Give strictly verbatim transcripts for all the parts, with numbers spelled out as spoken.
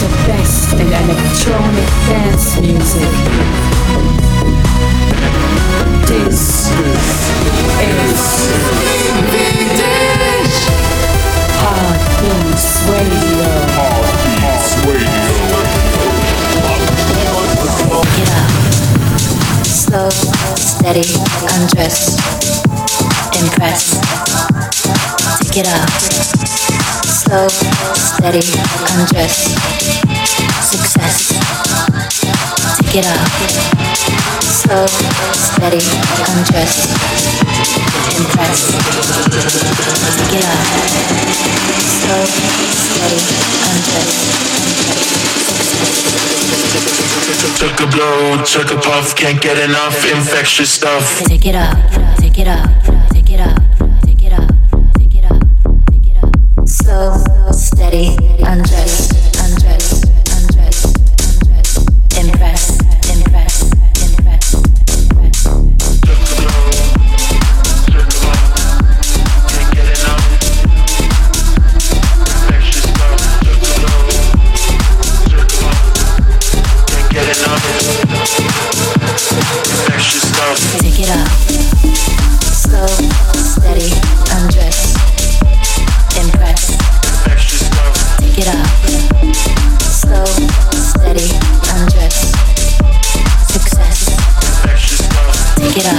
The best in electronic dance music. This is Heartbeats Radio. Heartbeats Radio. Get up. Slow, steady, undress, impress. Take it off. Slow, steady, undress, success, take it off. Slow, steady, undress, impress, take it off. Slow, steady, undress, success. Took a blow, took a puff, can't get enough infectious stuff. Take it up, take it up, take it up. Slow, steady, undress, undress, undress, undress, impress, impress, impress, impress. Can't get enough. Infectious stuff. Can't get enough. Infectious stuff. Take it up. Slow, steady, undress. Impress. Take it up. Slow, steady, undress. Success. Take it up.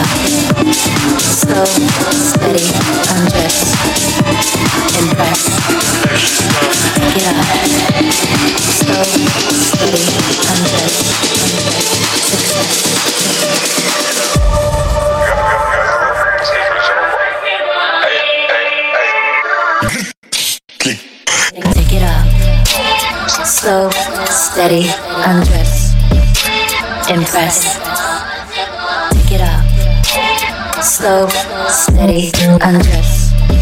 Slow, steady, undress. Impress. Take it up. Slow, steady, undress. Success. Take it up. Slow, steady, undress, impress. Take it up. Slow, steady, undress, success. Take it up. Slow, steady, undress, impress. Take it up. Slow, steady, undress, success.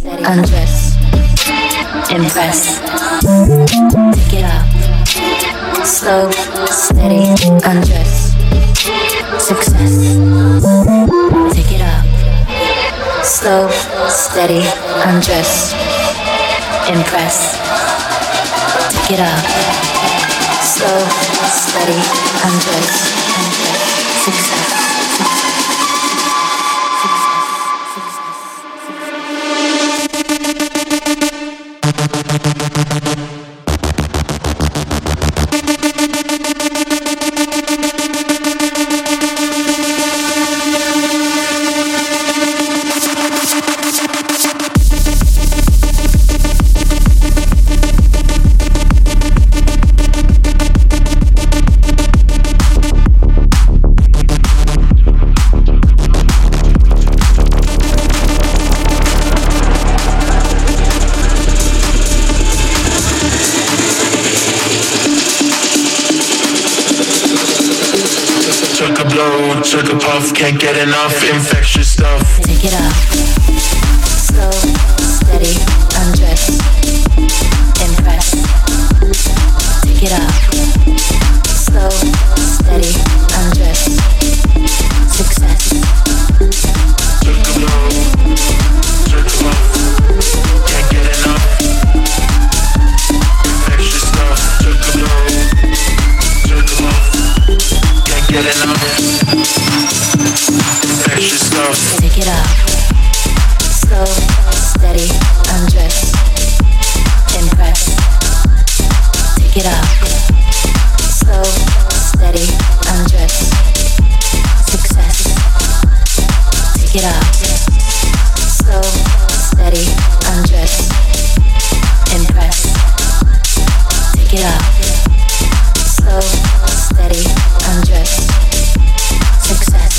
Take it up. Slow, steady, undress, impress. Take it up. Slow, steady, undress, undress, success, success, success. Took a puff, can't get enough infectious stuff. Take it up. Slow, steady, undress, impress. Take it up. Slow, steady, undress, success. Took a blow, took a puff, can't get enough infectious stuff. Took a blow, took a puff, can't get enough. Take it up. Slow, steady, undress, impress. Take it up. Slow, steady, undress, success. Take it up. Slow, steady, undress, impress. Take it up. Slow, steady, undress, success.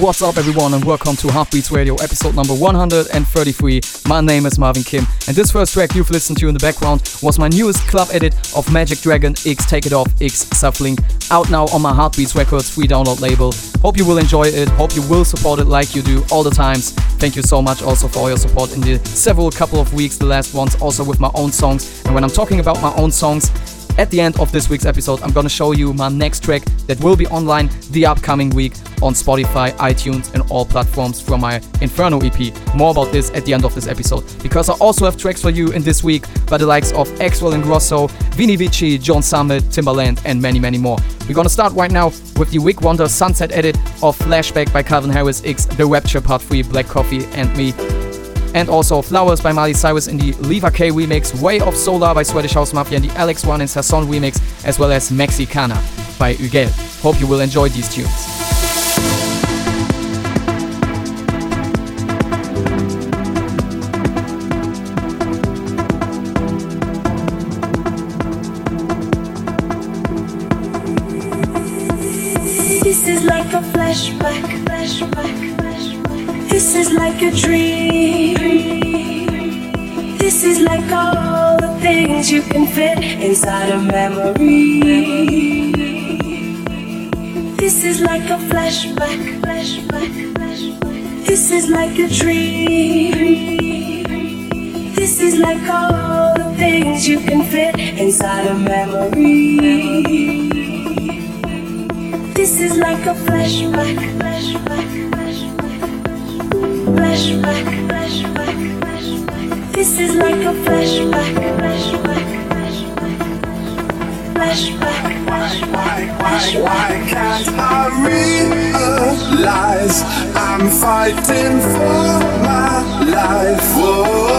What's up, everyone, and welcome to Heartbeats Radio, episode number one hundred thirty-three. My name is Marvin Kim, and this first track you've listened to in the background was my newest club edit of Magic Dragon X Take It Off X Suffling, out now on my Heartbeats Records free download label. Hope you will enjoy it, hope you will support it like you do all the times. Thank you so much also for all your support in the several couple of weeks, the last ones also with my own songs. And when I'm talking about my own songs, at the end of this week's episode, I'm gonna show you my next track that will be online the upcoming week on Spotify, iTunes, and all platforms from my Inferno E P. More about this at the end of this episode, because I also have tracks for you in this week by the likes of Axwell and Grosso, Vini Vici, John Summit, Timbaland, and many, many more. We're gonna start right now with the Wick Wonder Sunset edit of Flashback by Calvin Harris X, The Rapture Part three, Black Coffee, and me. And also Flowers by Miley Cyrus in the Leva K remix, Way of Sola by Swedish House Mafia in the Alex One and Saison remix, as well as Mexicana by HUGEL. Hope you will enjoy these tunes. This is like a flashback, flashback, flashback. This is like a dream. This is like all the things you can fit inside a memory. This is like a flashback, flashback, flashback. This is like a dream. This is like all the things you can fit inside a memory. This is like a flashback, flashback, flashback, flashback, flashback, flashback. This is like a flashback, flashback, flashback, flashback, flashback. Why can't I realize I'm fighting for my life? Whoa.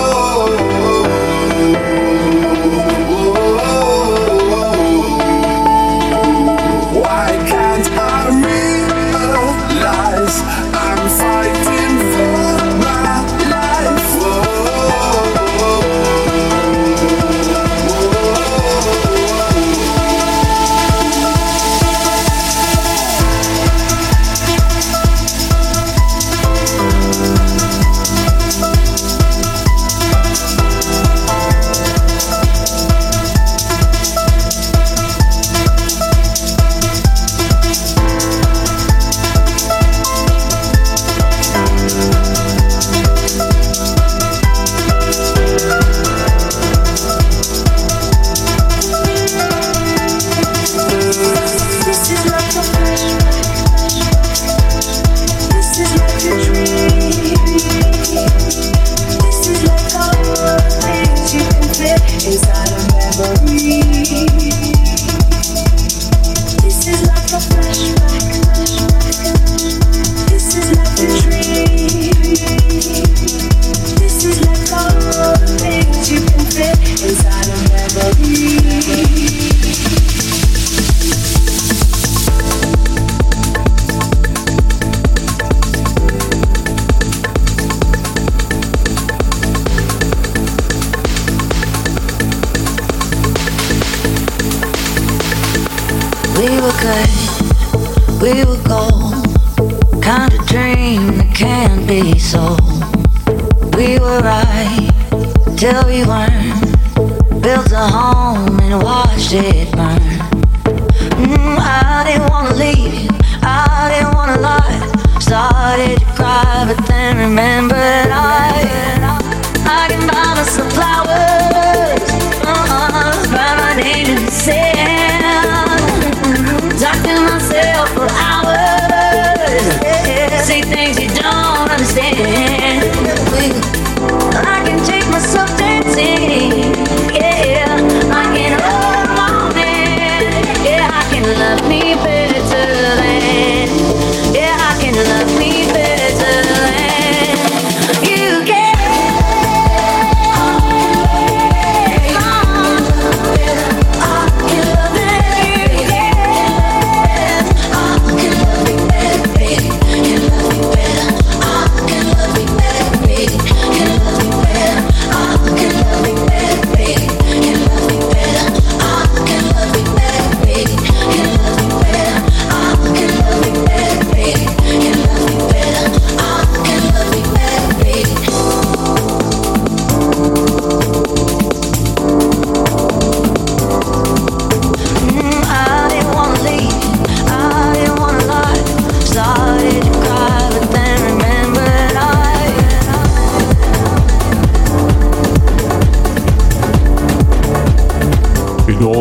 I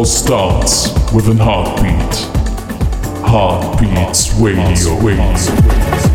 starts with an heartbeat. Heartbeats Radio. Radio.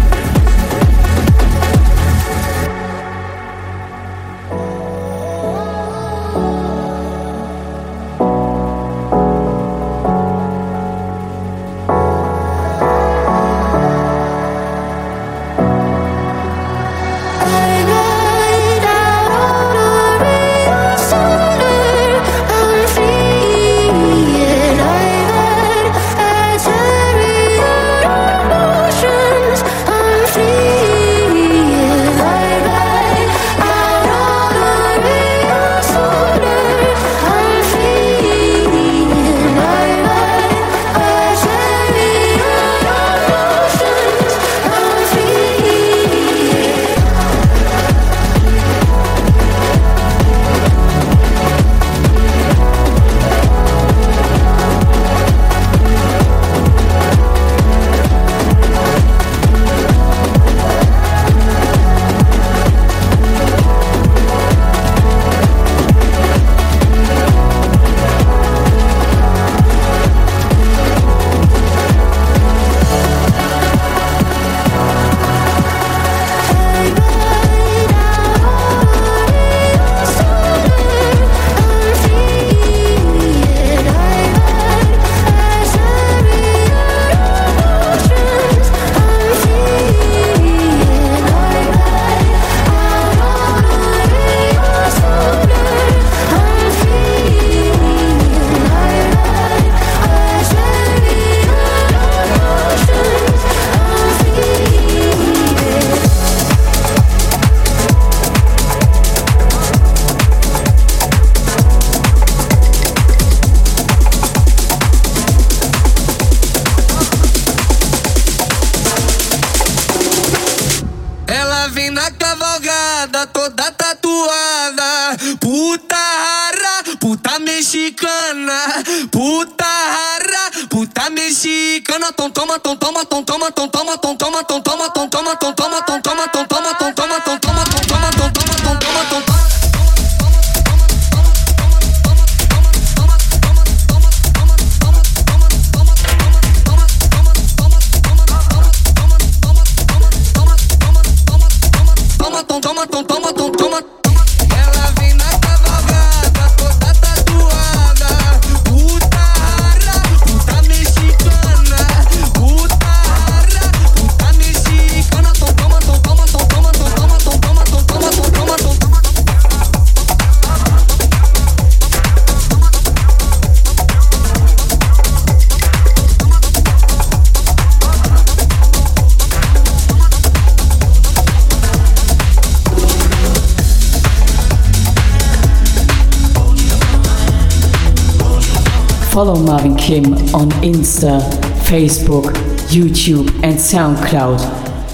Follow Marvin Kim on Insta, Facebook, YouTube and SoundCloud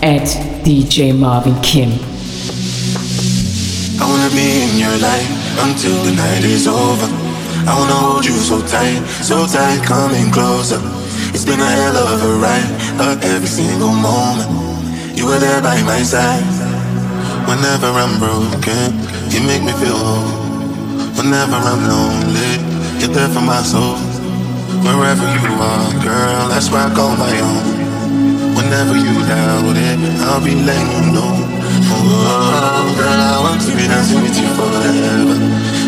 at D J Marvin Kim. I wanna be in your life until the night is over. I wanna hold you so tight, so tight, coming closer. It's been a hell of a ride, but every single moment you were there by my side. Whenever I'm broken, you make me feel whole. Whenever I'm lonely, you're there for my soul. Wherever you are, girl, that's where I call my own. Whenever you doubt it, I'll be letting you know. Oh, girl, I want to be dancing with you forever.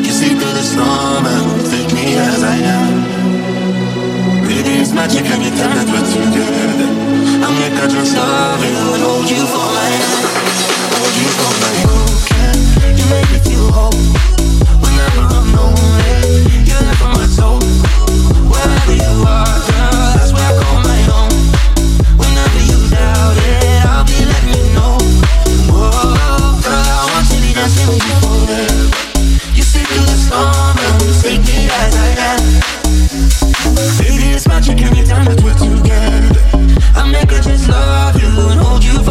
You see through the storm and take me as I am. Baby, it's magic every time that we're together. I'll make a dream star and hold you for my hand. Hold you for my hand. You make me feel whole. Whenever I'm lonely, you're there for my soul. Wherever you are, girl, that's where I call my own. Whenever you doubt it, I'll be letting you know. Whoa, girl, I want to be dancing with you forever. You see through the storm and take me as I am. Baby, it's magic anytime that we're together. I'll make her just love you and hold you for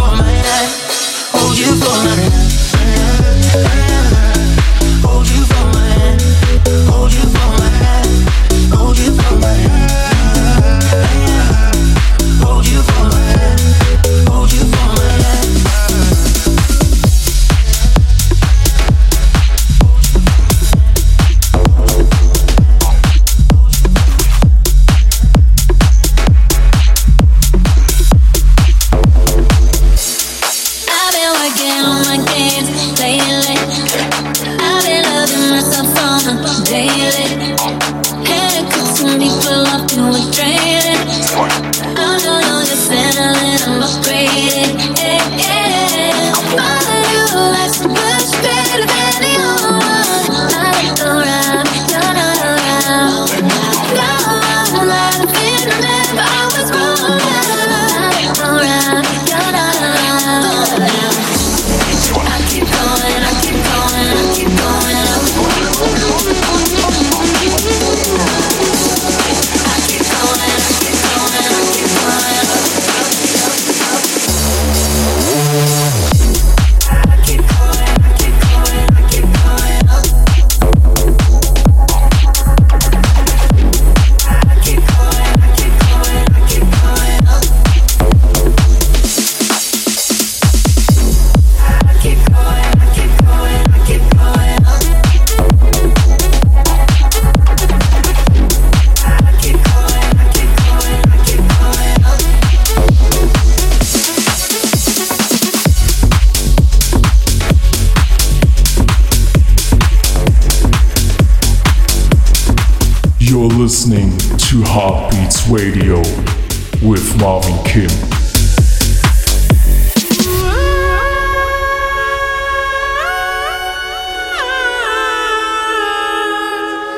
listening to Heartbeats Radio with Marvin Kim.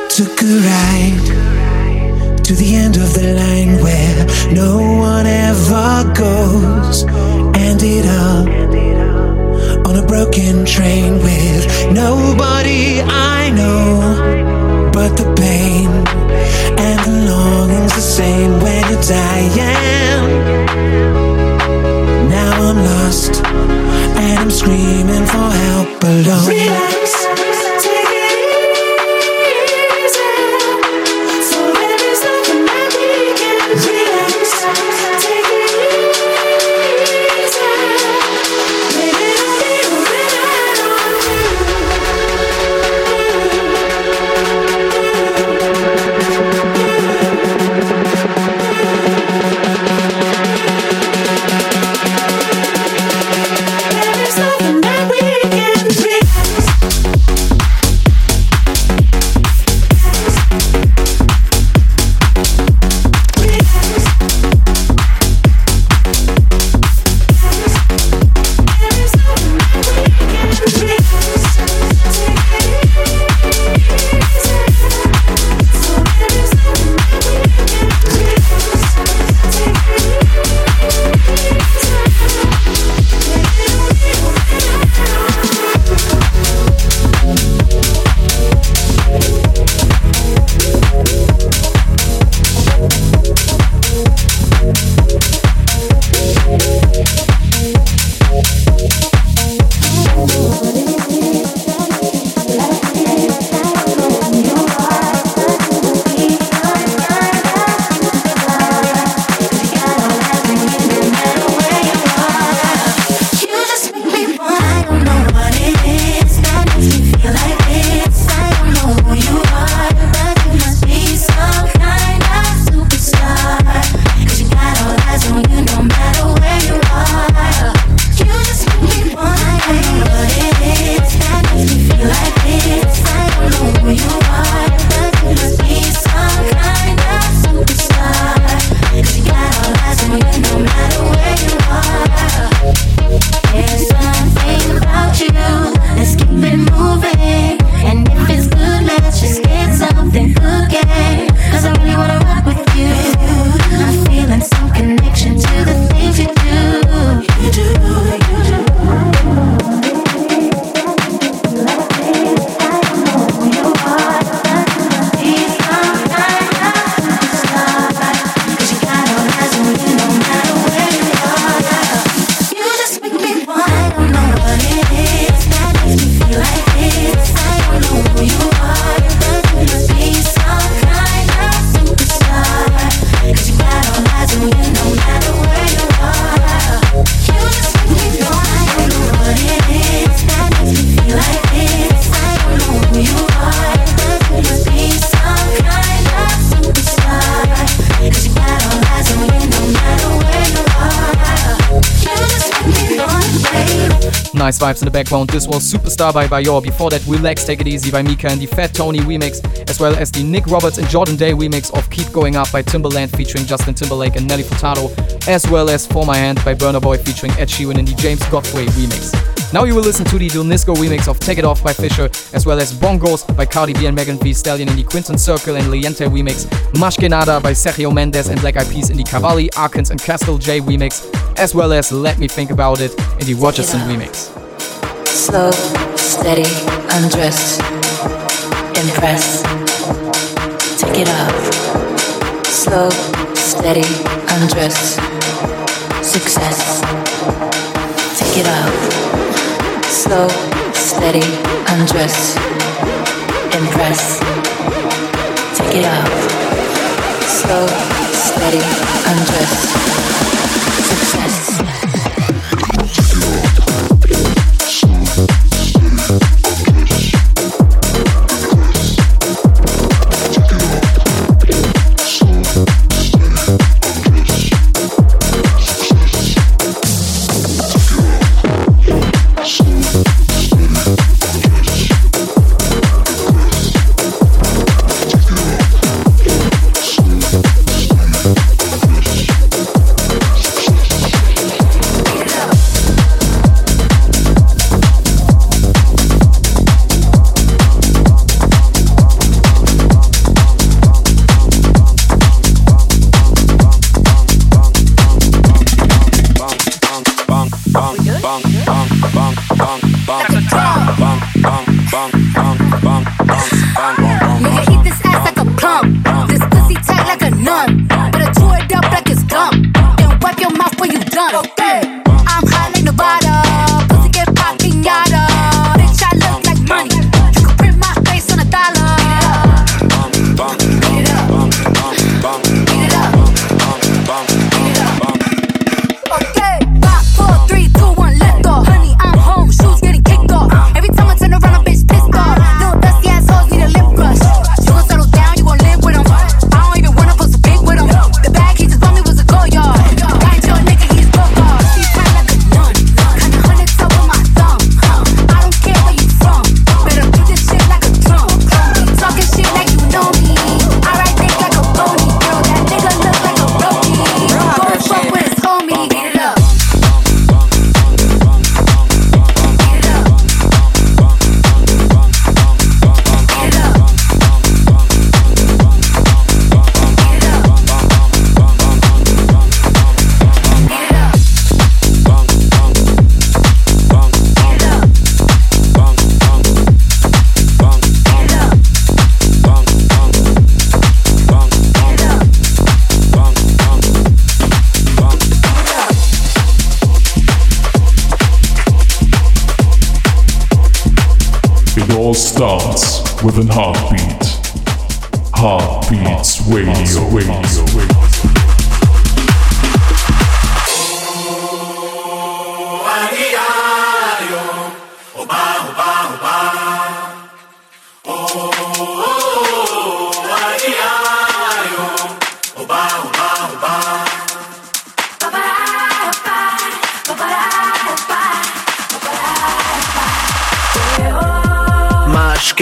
Took a ride to the end of the line where no one ever goes. Ended up on a broken train with nobody I know. But the pain and the longing's the same when you're dying. Now I'm lost and I'm screaming for help alone. Relax. Nice vibes in the background. This was Superstar by BYOR. Before that, Relax, Take It Easy by Mika and the Fat Tony remix, as well as the Nick Roberts and Jordan Day remix of Keep Going Up by Timbaland featuring Justin Timberlake and Nelly Furtado, as well as For My Hand by Burna Boy featuring Ed Sheeran in the James Gottfried remix. Now you will listen to the Lil Nisco remix of Take It Off by Fisher, as well as Bongos by Cardi B and Megan Thee Stallion in the Quinton Circle and Liente remix, Mashkenada by Sergio Mendes and Black Eyed Peas in the Cavalli, Arkans and Castle J remix, as well as Let Me Think About It in the Rogerson remix. Slow, steady, undress, impress, take it off. Slow, steady, undress, success, take it off. Slow, steady, undress, impress, take it off. Slow, steady, undress, success. Nigga, eat this ass like a plum. This pussy tight like a nun. Better chew it up like it's gum. Then wipe your mouth when you done. Okay. I'm high like Nevada. Pussy get pop pinata. Bitch, I look like money. You can print my face on a dollar. Beat it up. Beat it up. Beat it up. Okay. Five, four, three, two, one, let go. Honey, I'm home. Shoes getting kicked off. Every time I turn around, a bitch pissed off. Little dusty assholes need a lip brush. You gon' settle down, you gon' live with them. I don't even wanna fuck a big with them. The bag he just bought me was a go yard. Got your nigga, he's broke off. She's high like a nun. Kinda honey top with my thumb. I don't care where you from. Better do this shit like a drum. Keep talking shit like you know me. I ride dick like a pony. Girl, that nigga look like a brokey. Go fuck with his homie. Beat it up. Starts with an heartbeat. Heartbeats Radio. Radio.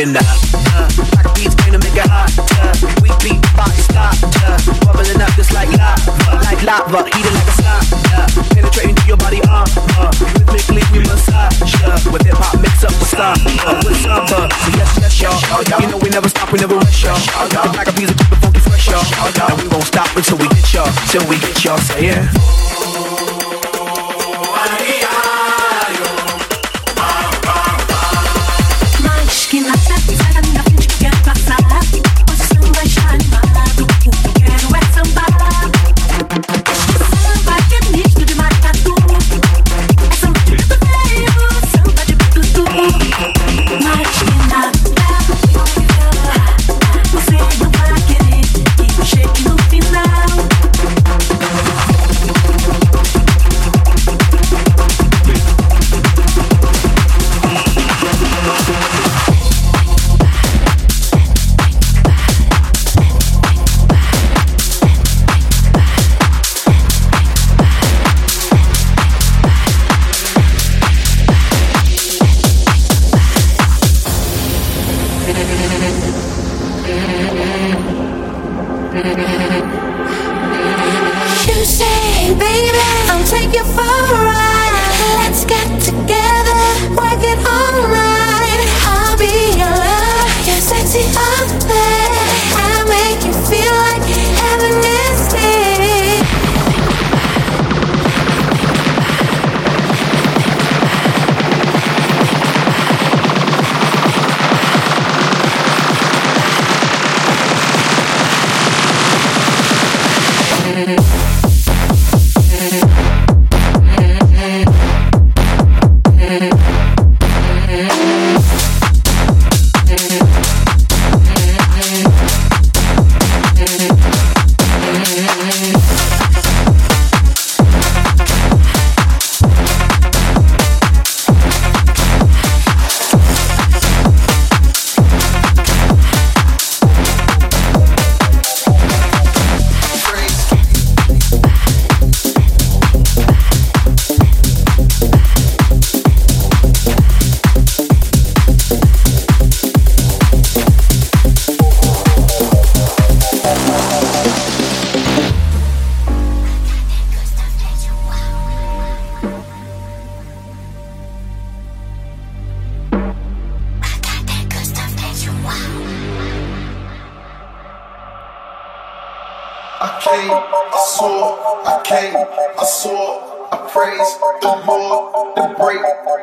And uh, black beats came to make it hotter. We beat the body starter. Bubbling up just like lava, like lava, eating like a slaughter. Penetrating through your body armor. Rhythmically we massage ya. With hip hop mix up with samba, with samba. So yes, yes, y'all. You know we never stop, we never rush y'all. The black beats will keep the funky fresh y'all. And we won't stop until we get y'all, till we get y'all. Say it.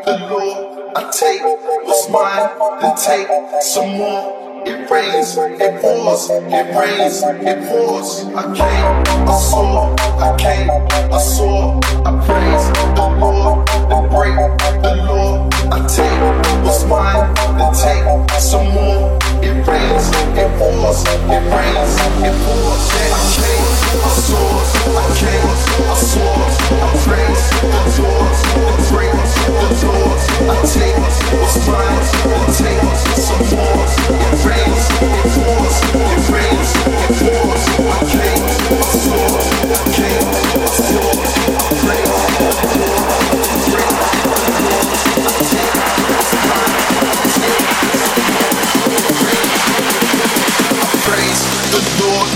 The Lord, I take what's mine, then take some more. It rains, it pours, it rains, it pours. I came, I saw, I came, I saw, I praise the Lord, then break the law. I take what's mine, then take some more. It rains, it pours, it rains, it pours. I came, I saw, I came, I saw, I praise the doors, and break the doors. I take what's mine, and take some more. It rains, it pours, it rains, it pours. I came, I saw, I came, I saw, I praise the doors, break the doors. I take what's mine, I take. Praise the Lord.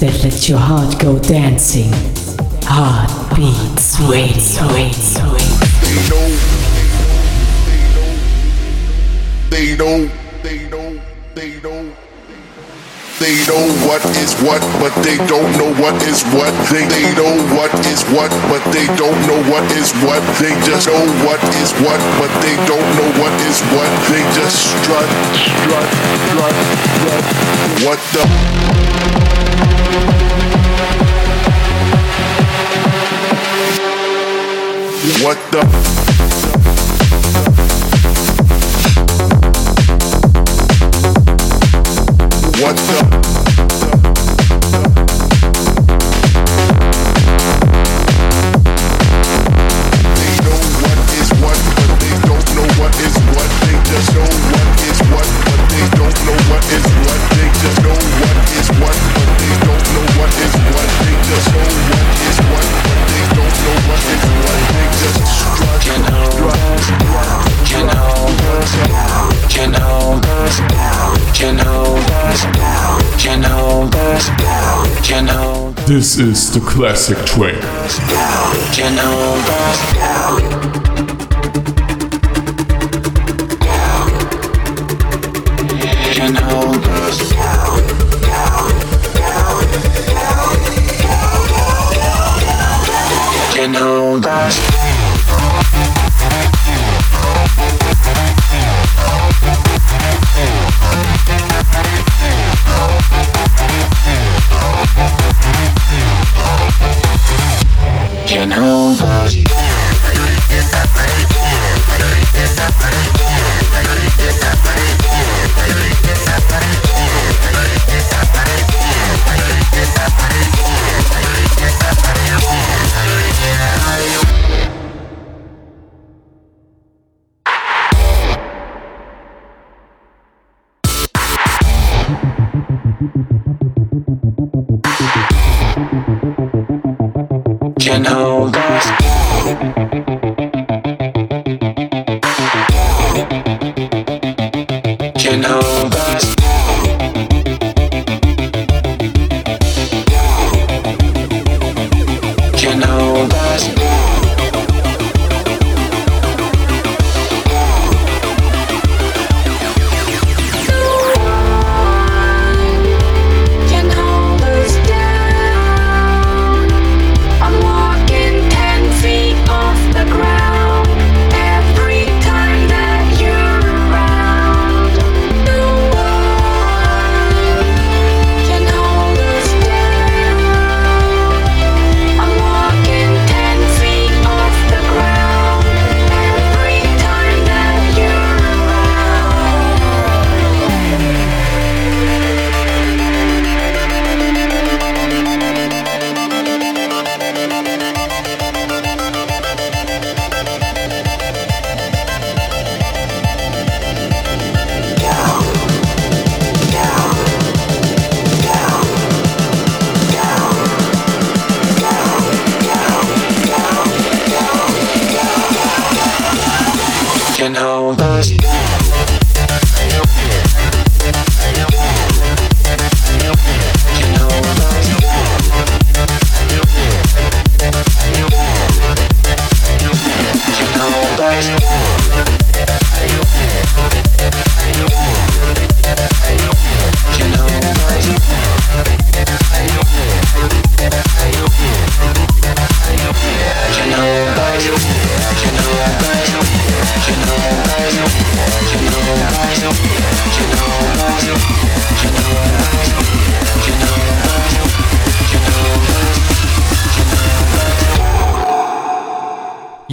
That let your heart go dancing. Heartbeats Radio. They know, they know, they know, they know, they know what is what, but they don't know what is what. They they know what is what, but they don't know what is what. They just know what is what, but they don't know what is what. They just strut, strut, strut, strut. What the? What the? What the? This is the classic train. The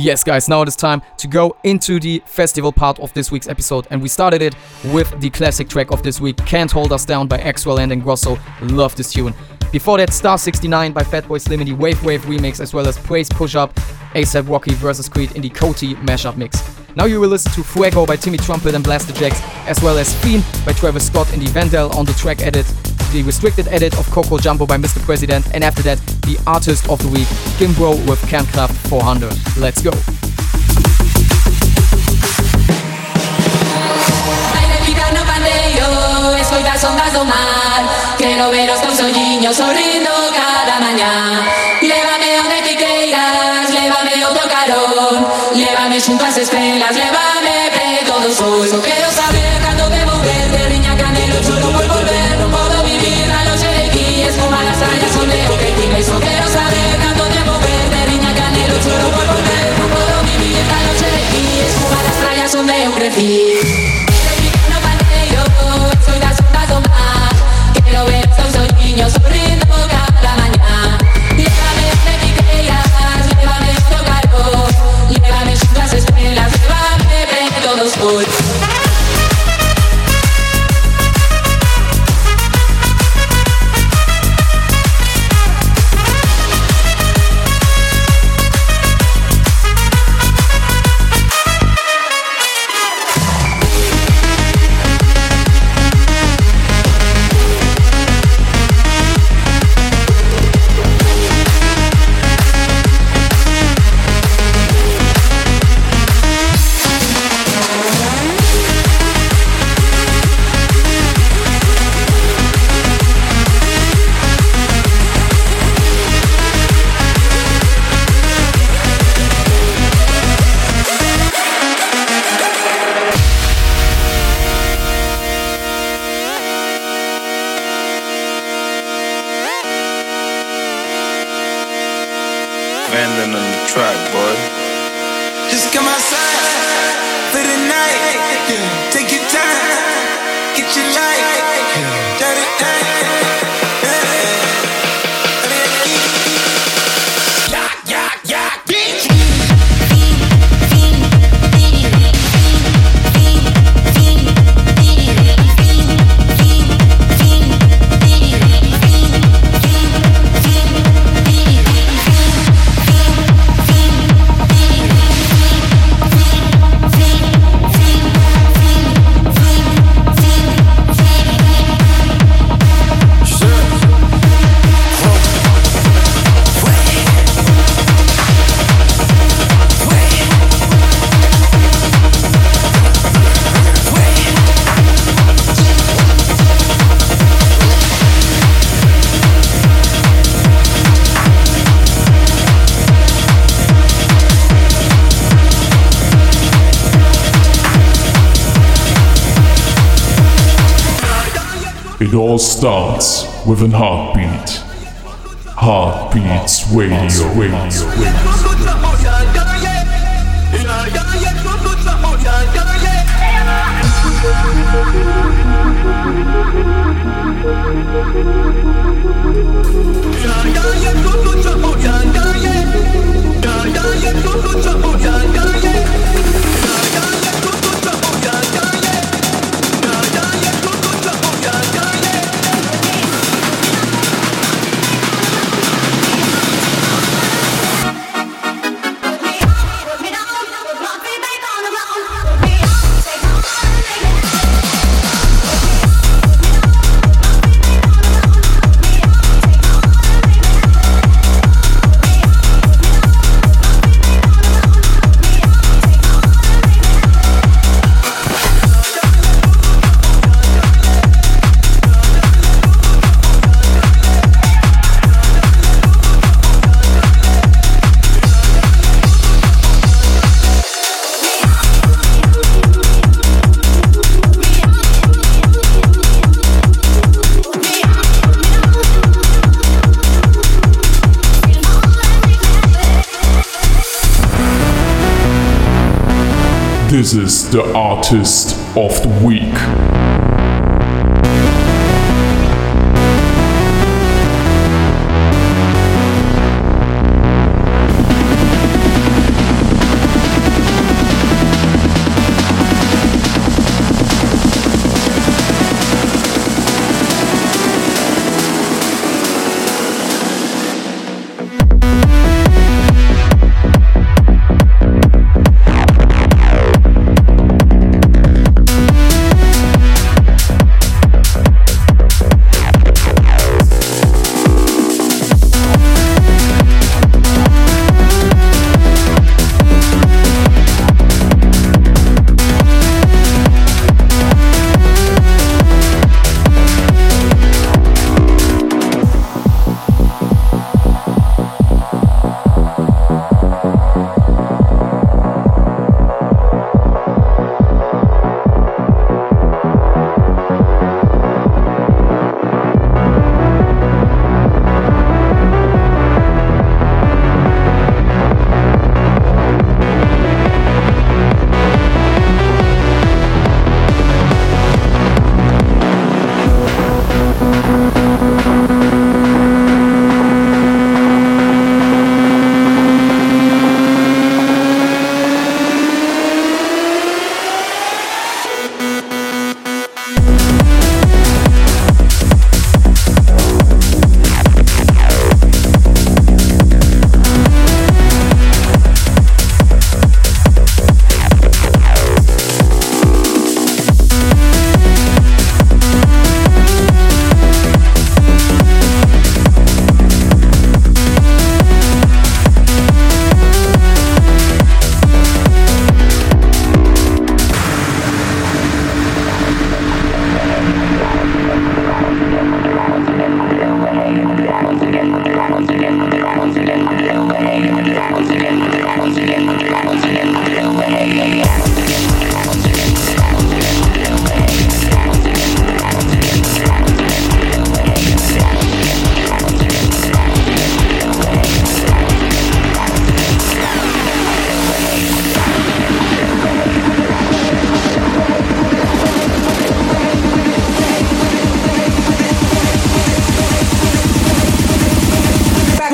Yes, guys, now it is time to go into the festival part of this week's episode, and we started it with the classic track of this week, Can't Hold Us Down by Axwell and Grosso. Love this tune. Before that, Star sixty-nine by Fatboy Slim in the Wave Wave remix, as well as Praise Push Up, ASAP Rocky versus. Creed in the Coty mashup mix. Now you will listen to Fuego by Timmy Trumpet and Blaster Jacks, as well as Fiend by Travis Scott in the Vandal on the track edit, the restricted edit of Coco Jumbo by Mister President, and after that, the artist of the week, Gimbro with Kernkraft four hundred. Let's go. Escoitas ondas do mar, quero veros con soñinho sorrindo cada mañá. Llévame onde que queiras, llévame outro carón, llévame junto ás estrelas, llévame pre todo o sol. Só quero saber cando debo verte, niña canelo, juro por volver. Non podo vivir na noche de aquí, espuma nas rayas, oleo que times. Só quero saber cando debo verte, niña canelo, juro por volver. Non podo vivir na noche de aquí, espuma nas rayas, oleo que times. Quiero ver a esos niños sonriendo cada mañana. Llévame donde me quieras, llévame a tu calor, llévame a las estrellas, llévame de todos por. It all starts with an heartbeat. Heartbeats Radio. This is the artist of the week.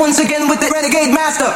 once again with the renegade master.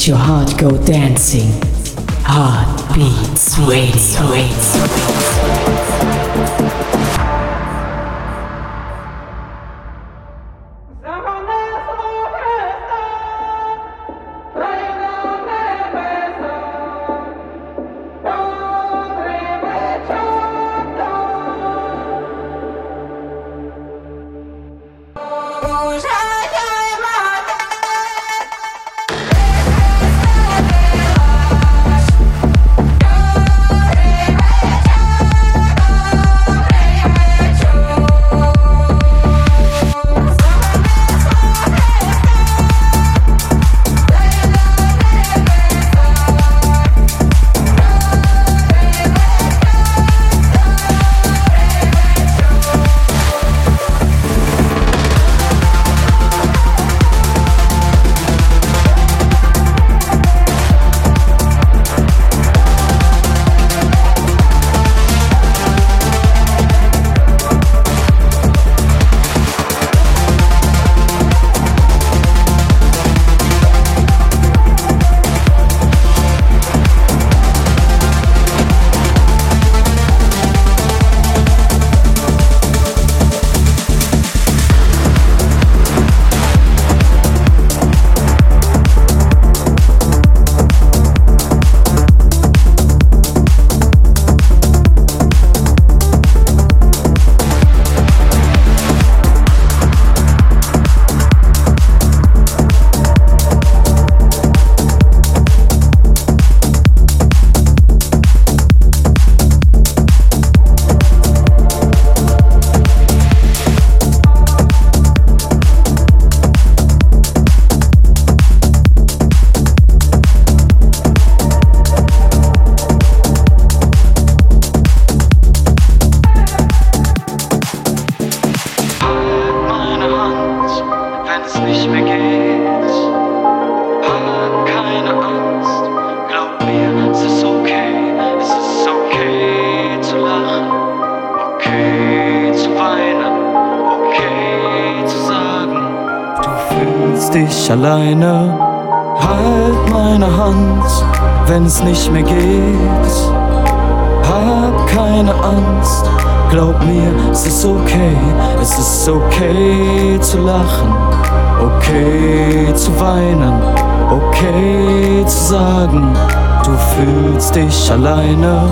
Your heart go dancing. Heartbeats Radio. dich alleine. Halt meine Hand, wenn's nicht mehr geht. Hab keine Angst, glaub mir, es ist okay. Es ist okay zu lachen, okay zu weinen, okay zu sagen, du fühlst dich alleine.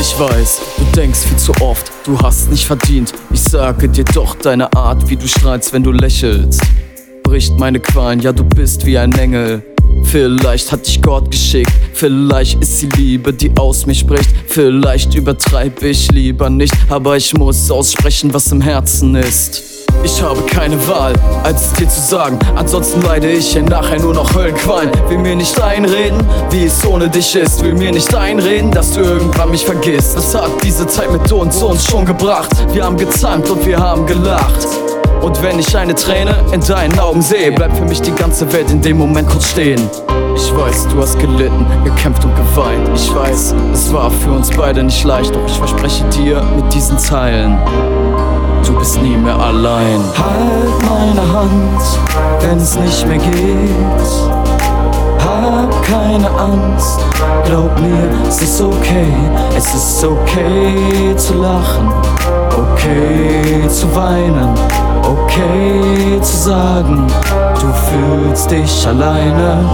Ich weiß, du denkst viel zu oft, du hast nicht verdient. Ich sage dir doch, deine Art, wie du strahlst, wenn du lächelst, bricht meine Qualen, ja du bist wie ein Engel. Vielleicht hat dich Gott geschickt, vielleicht ist die Liebe, die aus mir spricht. Vielleicht übertreib ich lieber nicht, aber ich muss aussprechen, was im Herzen ist. Ich habe keine Wahl, als es dir zu sagen. Ansonsten leide ich hier nachher nur noch Höllenqualen. Will mir nicht einreden, wie es ohne dich ist. Will mir nicht einreden, dass du irgendwann mich vergisst. Das hat diese Zeit mit uns uns schon gebracht. Wir haben gezankt und wir haben gelacht. Und wenn ich eine Träne in deinen Augen sehe, bleibt für mich die ganze Welt in dem Moment kurz stehen. Ich weiß, du hast gelitten, gekämpft und geweint. Ich weiß, es war für uns beide nicht leicht. Doch ich verspreche dir mit diesen Zeilen, du bist nie mehr allein. Halt meine Hand, wenn's nicht mehr geht. Hab keine Angst, glaub mir, es ist okay. Es ist okay zu lachen, okay zu weinen, okay zu sagen, du fühlst dich alleine.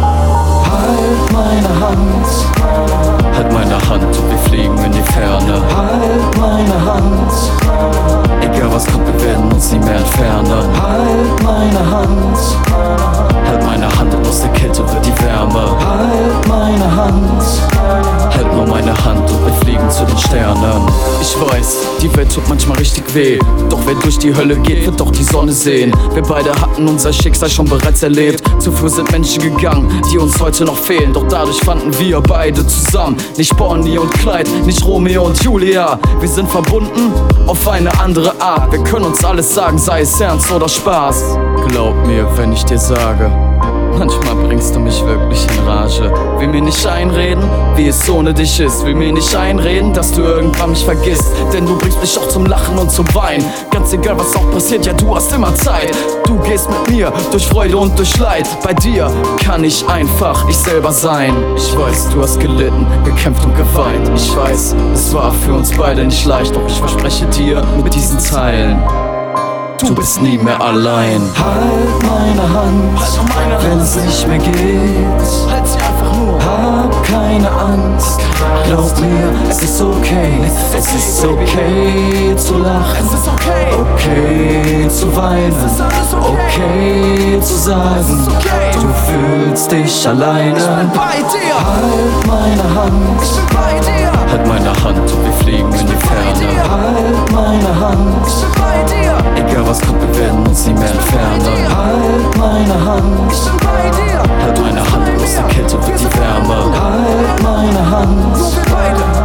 Halt meine Hand, halt meine Hand und wir fliegen in die Ferne. Halt meine Hand, egal was kommt, wir werden uns nie mehr entfernen. Halt meine Hand, halt meine Hand und aus der Kälte wird die Wärme. Halt meine Hand, halt nur meine Hand und wir fliegen zu den Sternen. Ich weiß, die Welt tut manchmal richtig weh, doch wer durch die Hölle geht, wird doch die Sonne sehen. Wir beide hatten unser Schicksal schon bereits erlebt. Zu früh sind Menschen gegangen, die uns heute noch fehlen, doch dadurch fanden wir beide zusammen. Nicht Bonnie und Clyde, nicht Romeo und Julia. Wir sind verbunden auf eine andere Art. Wir können uns alles sagen, sei es ernst oder Spaß. Glaub mir, wenn ich dir sage, manchmal bringst du mich wirklich in Rage. Will mir nicht einreden, wie es ohne dich ist. Will mir nicht einreden, dass du irgendwann mich vergisst. Denn du bringst mich auch zum Lachen und zum Weinen. Ganz egal, was auch passiert, ja du hast immer Zeit. Du gehst mit mir durch Freude und durch Leid. Bei dir kann ich einfach ich selber sein. Ich weiß, du hast gelitten, gekämpft und geweint. Ich weiß, es war für uns beide nicht leicht. Doch ich verspreche dir mit diesen Zeilen, du bist nie mehr allein. Halt meine Hand, halt meine Hand, wenn's nicht mehr geht. Halt sie einfach nur. Hab keine Angst, glaub mir, es ist okay. Es ist okay zu lachen, okay zu weinen, okay zu sagen, du fühlst dich alleine. Halt meine Hand, halt meine Hand und wir fliegen in die Ferne. Halt meine Hand, egal was kommt, wir werden uns nie mehr entfernen. Halt meine Hand, halt meine Hand und aus der Kälte wird die Wärme. Halt meine Hand,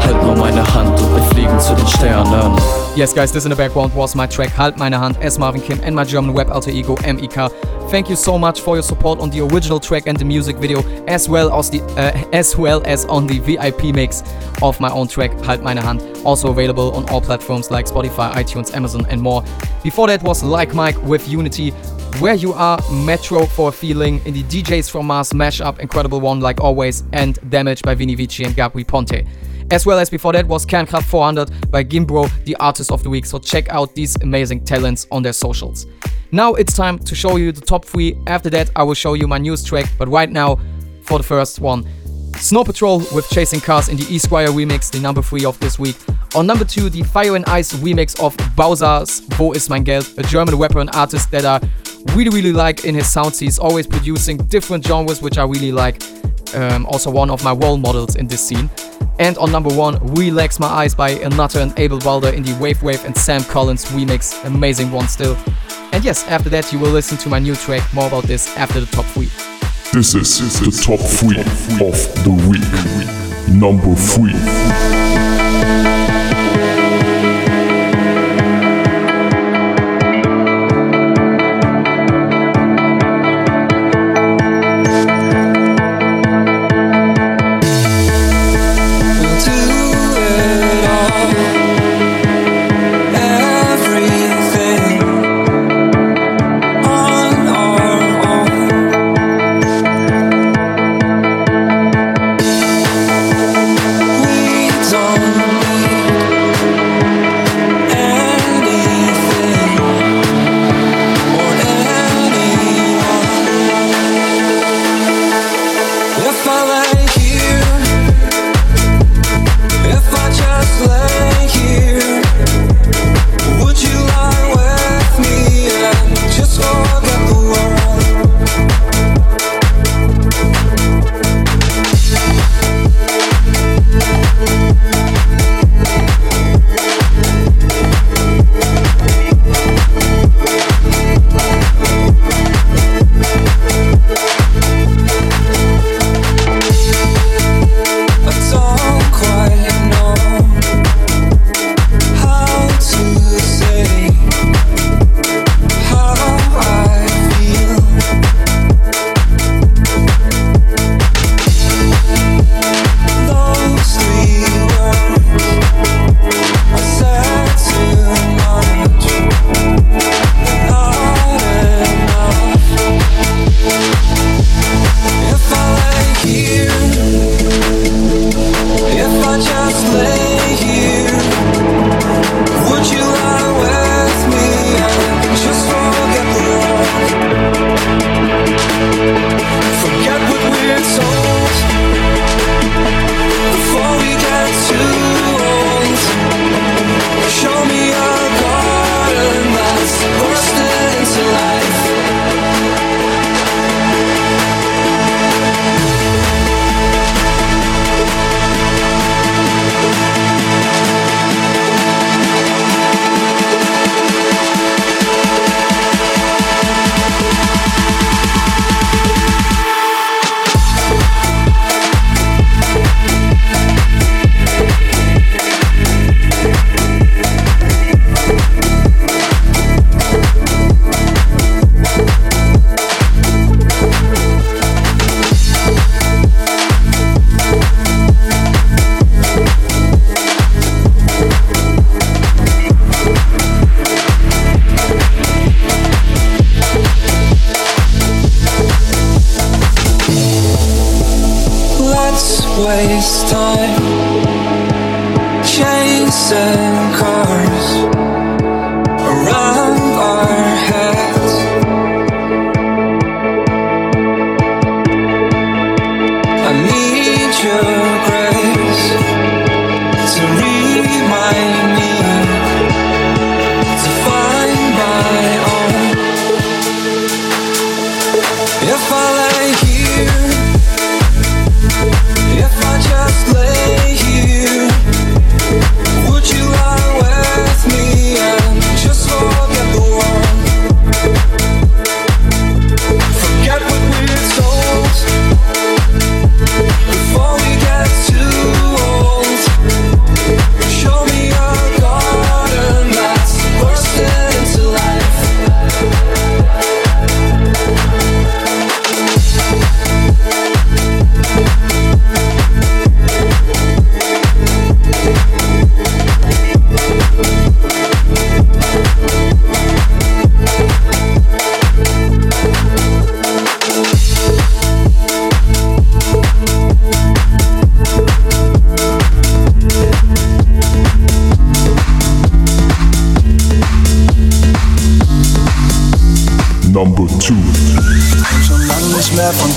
halt nur meine Hand und wir fliegen zu den Sternen. Yes guys, this in the background was my track Halt Meine Hand as Marvin Kim and my German web alter ego Mika. Thank you so much for your support on the original track and the music video, as well as the uh, as well as on the V I P mix of my own track Halt Meine Hand, also available on all platforms like Spotify, iTunes, Amazon and more. Before that was Like Mike with Unity, Where You Are, Metro for Feeling, in the D Js from Mars mashup, incredible one like always, and Damage by Vini Vici and Gabri Ponte. As well as before that was Kernkraft four hundred by Gimbro, the artist of the week, so check out these amazing talents on their socials. Now it's time to show you the top three, after that I will show you my newest track, but right now, for the first one, Snow Patrol with Chasing Cars in the Esquire remix, the number three of this week. On number two, the Fire and Ice remix of Bowser's Wo ist mein Geld, a German rapper and artist that I really really like in his sounds. He's always producing different genres which I really like, um, also one of my role models in this scene. And on number one, Relax My Eyes by El Nutter and Abel Wilder in the Wave Wave and Sam Collins remix. Amazing one still. And yes, after that you will listen to my new track. More about this after the top three. This is the top three of the week. Number three. Everything on our own.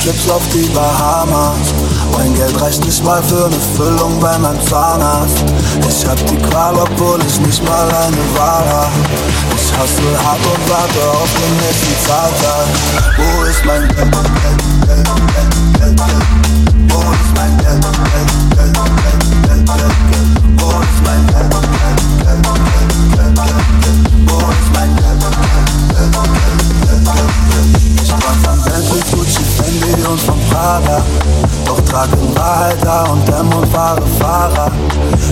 Trips auf die Bahamas. Mein Geld reicht nicht mal für eine Füllung bei meinem Zahnarzt. Ich hab die Qual, obwohl ich nicht mal eine Wahl hab. Ich hustle hart und warte auf den nächsten Zahltag. Wo ist mein Geld? Wo ist mein Geld? Wo ist mein Geld? Wo ist mein Geld? Ich war von Geld und Gucci, Fendi und von Prada, doch trag in Wahrheit da und der Mund wahre Fahrer.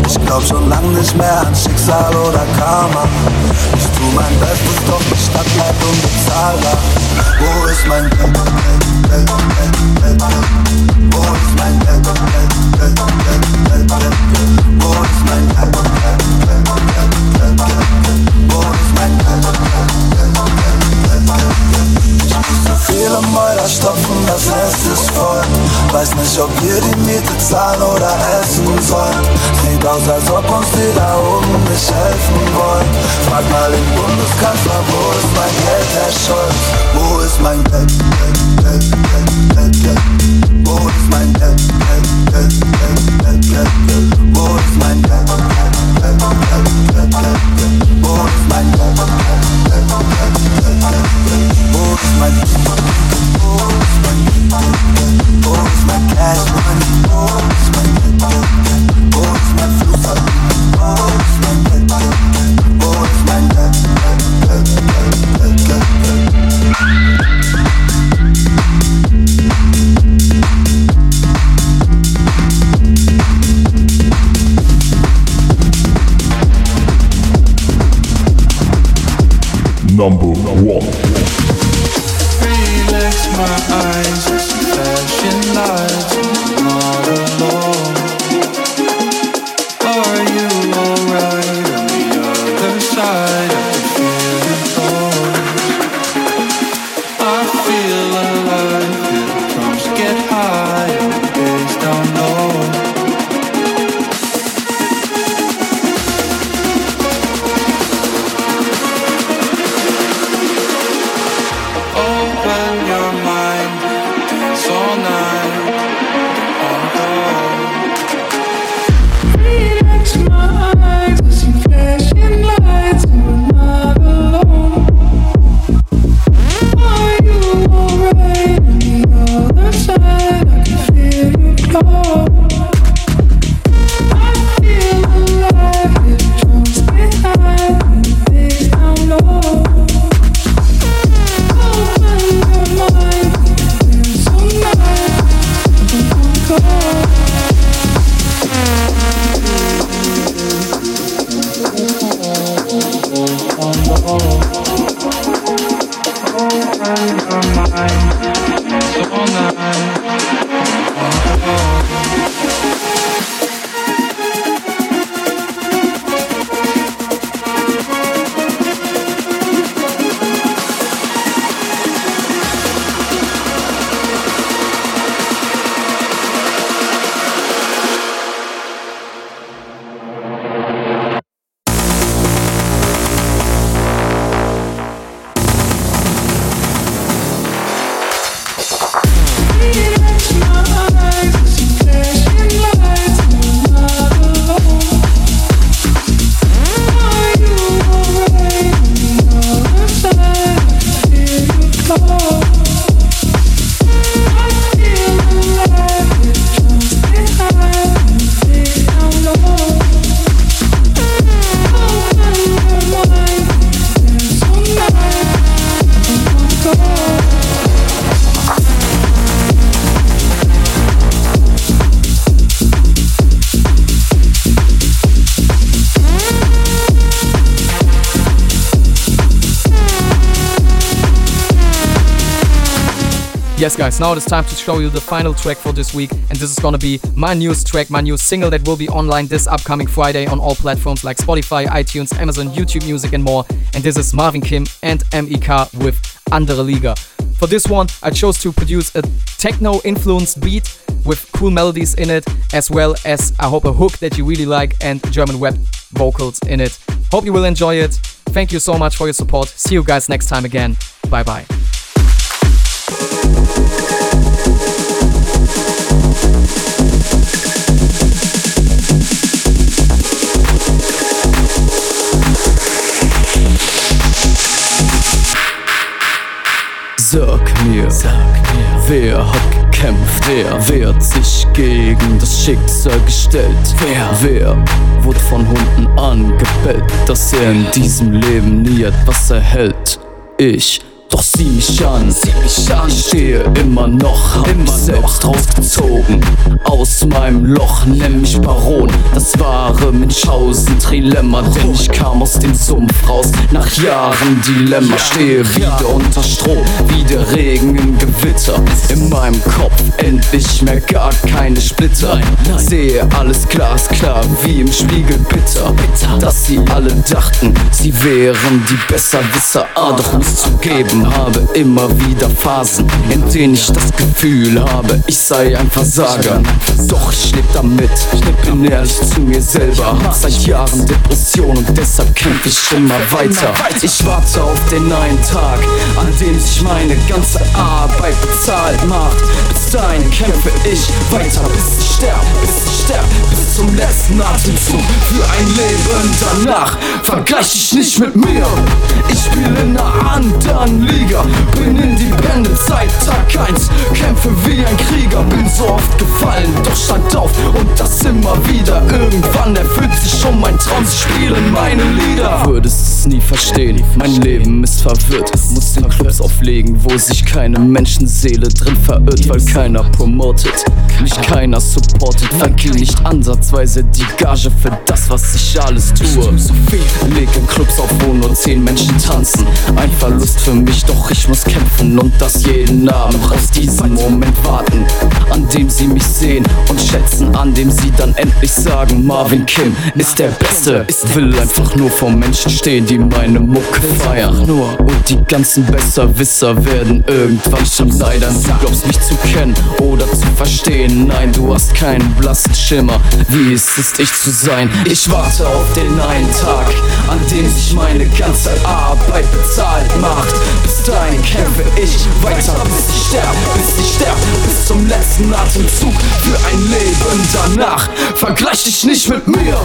Ich glaub schon lang nicht mehr an Schicksal oder Karma. Ich tu mein Bestes, doch die Stadt bleibt unbezahlbar. Wo ist mein Geld? Wo ist mein Geld? Wo ist mein Geld? Wo ist mein Geld? Ich muss so viele Mäuler stopfen, das Nest ist voll. Weiß nicht, ob wir die Miete zahlen oder essen sollen. Sieht aus, als ob uns die da oben nicht helfen wollen. Frag mal den Bundeskanzler, wo ist mein Geld, Herr Scholz? Wo ist mein Geld? Wo ist mein Geld? One. Relax my eyes, flashing lights, I'm not alone. Are you alright on the other side of the feeling torn? I feel alive, the drums get high, and the bass down low. Yes guys, now it is time to show you the final track for this week, and this is gonna be my newest track, my new single that will be online this upcoming Friday on all platforms like Spotify, iTunes, Amazon, YouTube Music and more. And this is Marvin Kim and Mika with Andere Liga. For this one, I chose to produce a techno-influenced beat with cool melodies in it, as well as, I hope, a hook that you really like and German rap vocals in it. Hope you will enjoy it. Thank you so much for your support. See you guys next time again. Bye bye. Sag mir, Sag mir, wer hat gekämpft? Wer wehrt sich gegen das Schicksal gestellt? Wer, wer wurde von Hunden angebellt, dass er in diesem Leben nie etwas erhält? Ich. Doch sieh mich an, ich stehe immer noch, hab mich selbst rausgezogen aus meinem Loch, nenn mich Baron, das wahre Münchhausen-Trilemma, denn ich kam aus dem Sumpf raus, nach Jahren Dilemma, stehe wieder unter Strom, wieder Regen im Gewitter, in meinem Kopf endlich mehr gar keine Splitter, sehe alles glasklar wie im Spiegel bitter, dass sie alle dachten, sie wären die Besserwisser, ah, doch muss zugeben, habe immer wieder Phasen, in denen ich das Gefühl habe, ich sei ein Versager. Doch ich leb damit, bin ehrlich zu mir selber, hab seit Jahren Depression und deshalb kämpfe ich immer weiter. Ich warte auf den einen Tag, an dem sich meine ganze Arbeit bezahlt macht. Bis dahin kämpfe ich weiter, bis ich sterb, bis ich sterb, bis zum letzten Atemzug. Für ein Leben danach vergleich ich nicht mit mir. Ich spiele in einer anderen Liga, bin independent seit Tag eins, kämpfe wie ein Krieger, bin so oft gefallen, doch stand auf und das immer wieder. Irgendwann erfüllt sich schon mein Traum, sie spielen meine Lieder. Würdest es nie verstehen, mein Leben ist verwirrt, muss den Clubs auflegen, wo sich keine Menschenseele drin verirrt, weil keiner promotet. Mich keiner supportet, vergib nicht ansatzweise die Gage für das, was ich alles tue. Leg in Clubs auf, wo nur zehn Menschen tanzen. Ein Verlust für mich, doch ich muss kämpfen und das jeden Abend. Auf diesen Moment warten, an dem sie mich sehen und schätzen, an dem sie dann endlich sagen, Marvin Kim ist der Beste. Will einfach nur vor Menschen stehen, die meine Mucke feiern. Und die ganzen Besserwisser werden irgendwann schon leider. Du glaubst mich zu kennen oder zu verstehen, nein, du hast keinen blassen Schimmer, wie es ist, ich zu sein. Ich warte auf den einen Tag, an dem sich meine ganze Arbeit bezahlt macht. Bis dahin kämpfe ich weiter, bis ich sterb, bis ich sterb, bis zum letzten Atemzug für ein Leben danach. Vergleich dich nicht mit mir,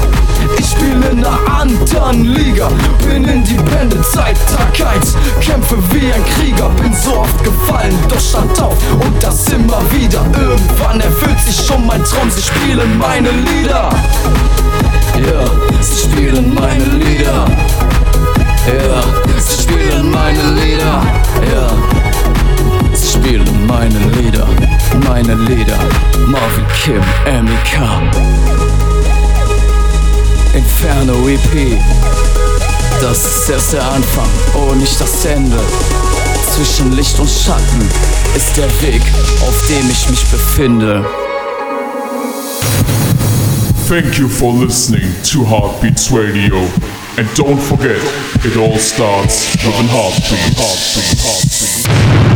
ich bin in einer anderen Liga, bin independent seit Tag eins, kämpfe wie ein Krieger, bin so oft gefallen, doch stand auf und das immer wieder. Irgendwann erfüllt sich schon mein Traum, sie spielen meine Lieder. Ja, yeah, sie spielen meine Lieder. Ja, yeah, sie spielen meine Lieder. Ja, yeah, sie spielen meine Lieder. Meine Lieder. Marvin Kim, Mika. Inferno E P. Das ist erst der Anfang, oh nicht das Ende. Zwischen Licht und Schatten ist der Weg, auf dem ich mich befinde. Thank you for listening to Heartbeats Radio. And don't forget, it all starts with a heartbeat. Heartbeat. Heartbeat.